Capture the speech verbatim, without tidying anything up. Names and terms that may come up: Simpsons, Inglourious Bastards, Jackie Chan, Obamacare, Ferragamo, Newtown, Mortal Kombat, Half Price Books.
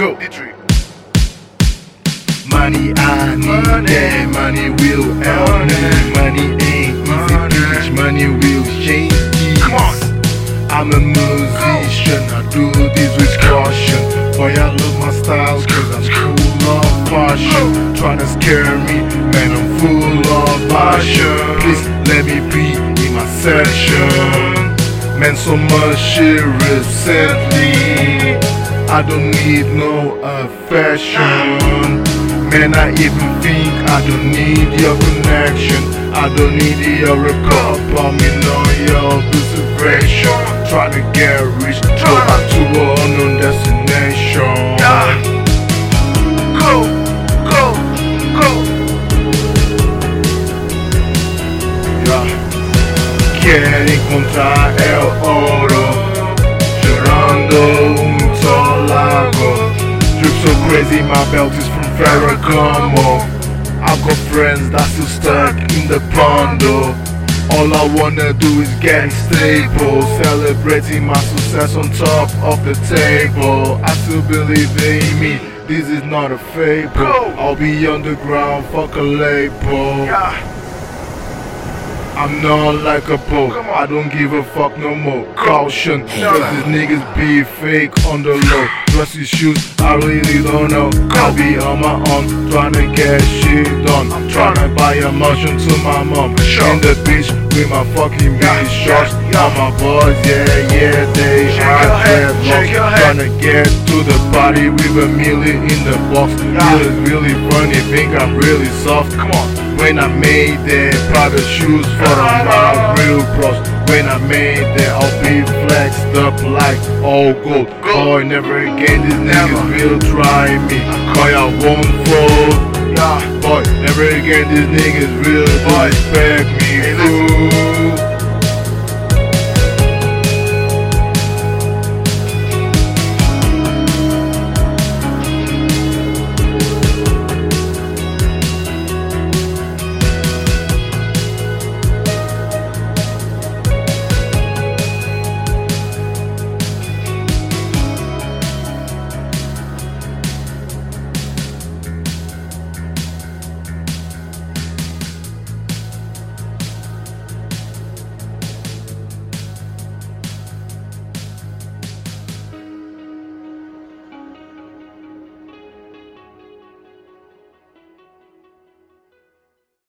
go. Money I need money. That money will help me. Money ain't easy, bitch. Money will change keys. Come on. I'm a musician, I do this with caution. Boy, I love my styles cause I'm full of passion. Tryna scare me, man, I'm full of passion. Please let me be in my session. Man, so much shit recently, I don't need no affection. Man, I even think I don't need your connection. I don't need your recall, but me know your disintegration. Try to get rich, go back to an unknown destination. Nah. Go, go, go. Yeah. Quiere encontrar el oro, llorando un sol lago. Drip so crazy, my belt is from Ferragamo. I've got friends that's still stuck in the bundle. All I wanna do is get stable, celebrating my success on top of the table. I still believe in me, this is not a fable. I'll be underground, fuck a label. I'm not like a pope, I don't give a fuck no more. Caution, cause these niggas be fake on the low. Dress his shoes, I really don't know. I'll be on my own, tryna get shit done. I'm tryna buy a mushroom to my mom. In the beach with my fucking mini shorts. Now my boys, yeah, yeah, they have headlocks. Tryna get to the party with a milli in the box. It is really funny, think I'm really soft. Come on. When I made the private shoes for my real bros. When I made that, I'll be flexed up like all gold. Boy, never again these niggas will try me. Boy, I won't fold. Boy, never again these niggas will disrespect me.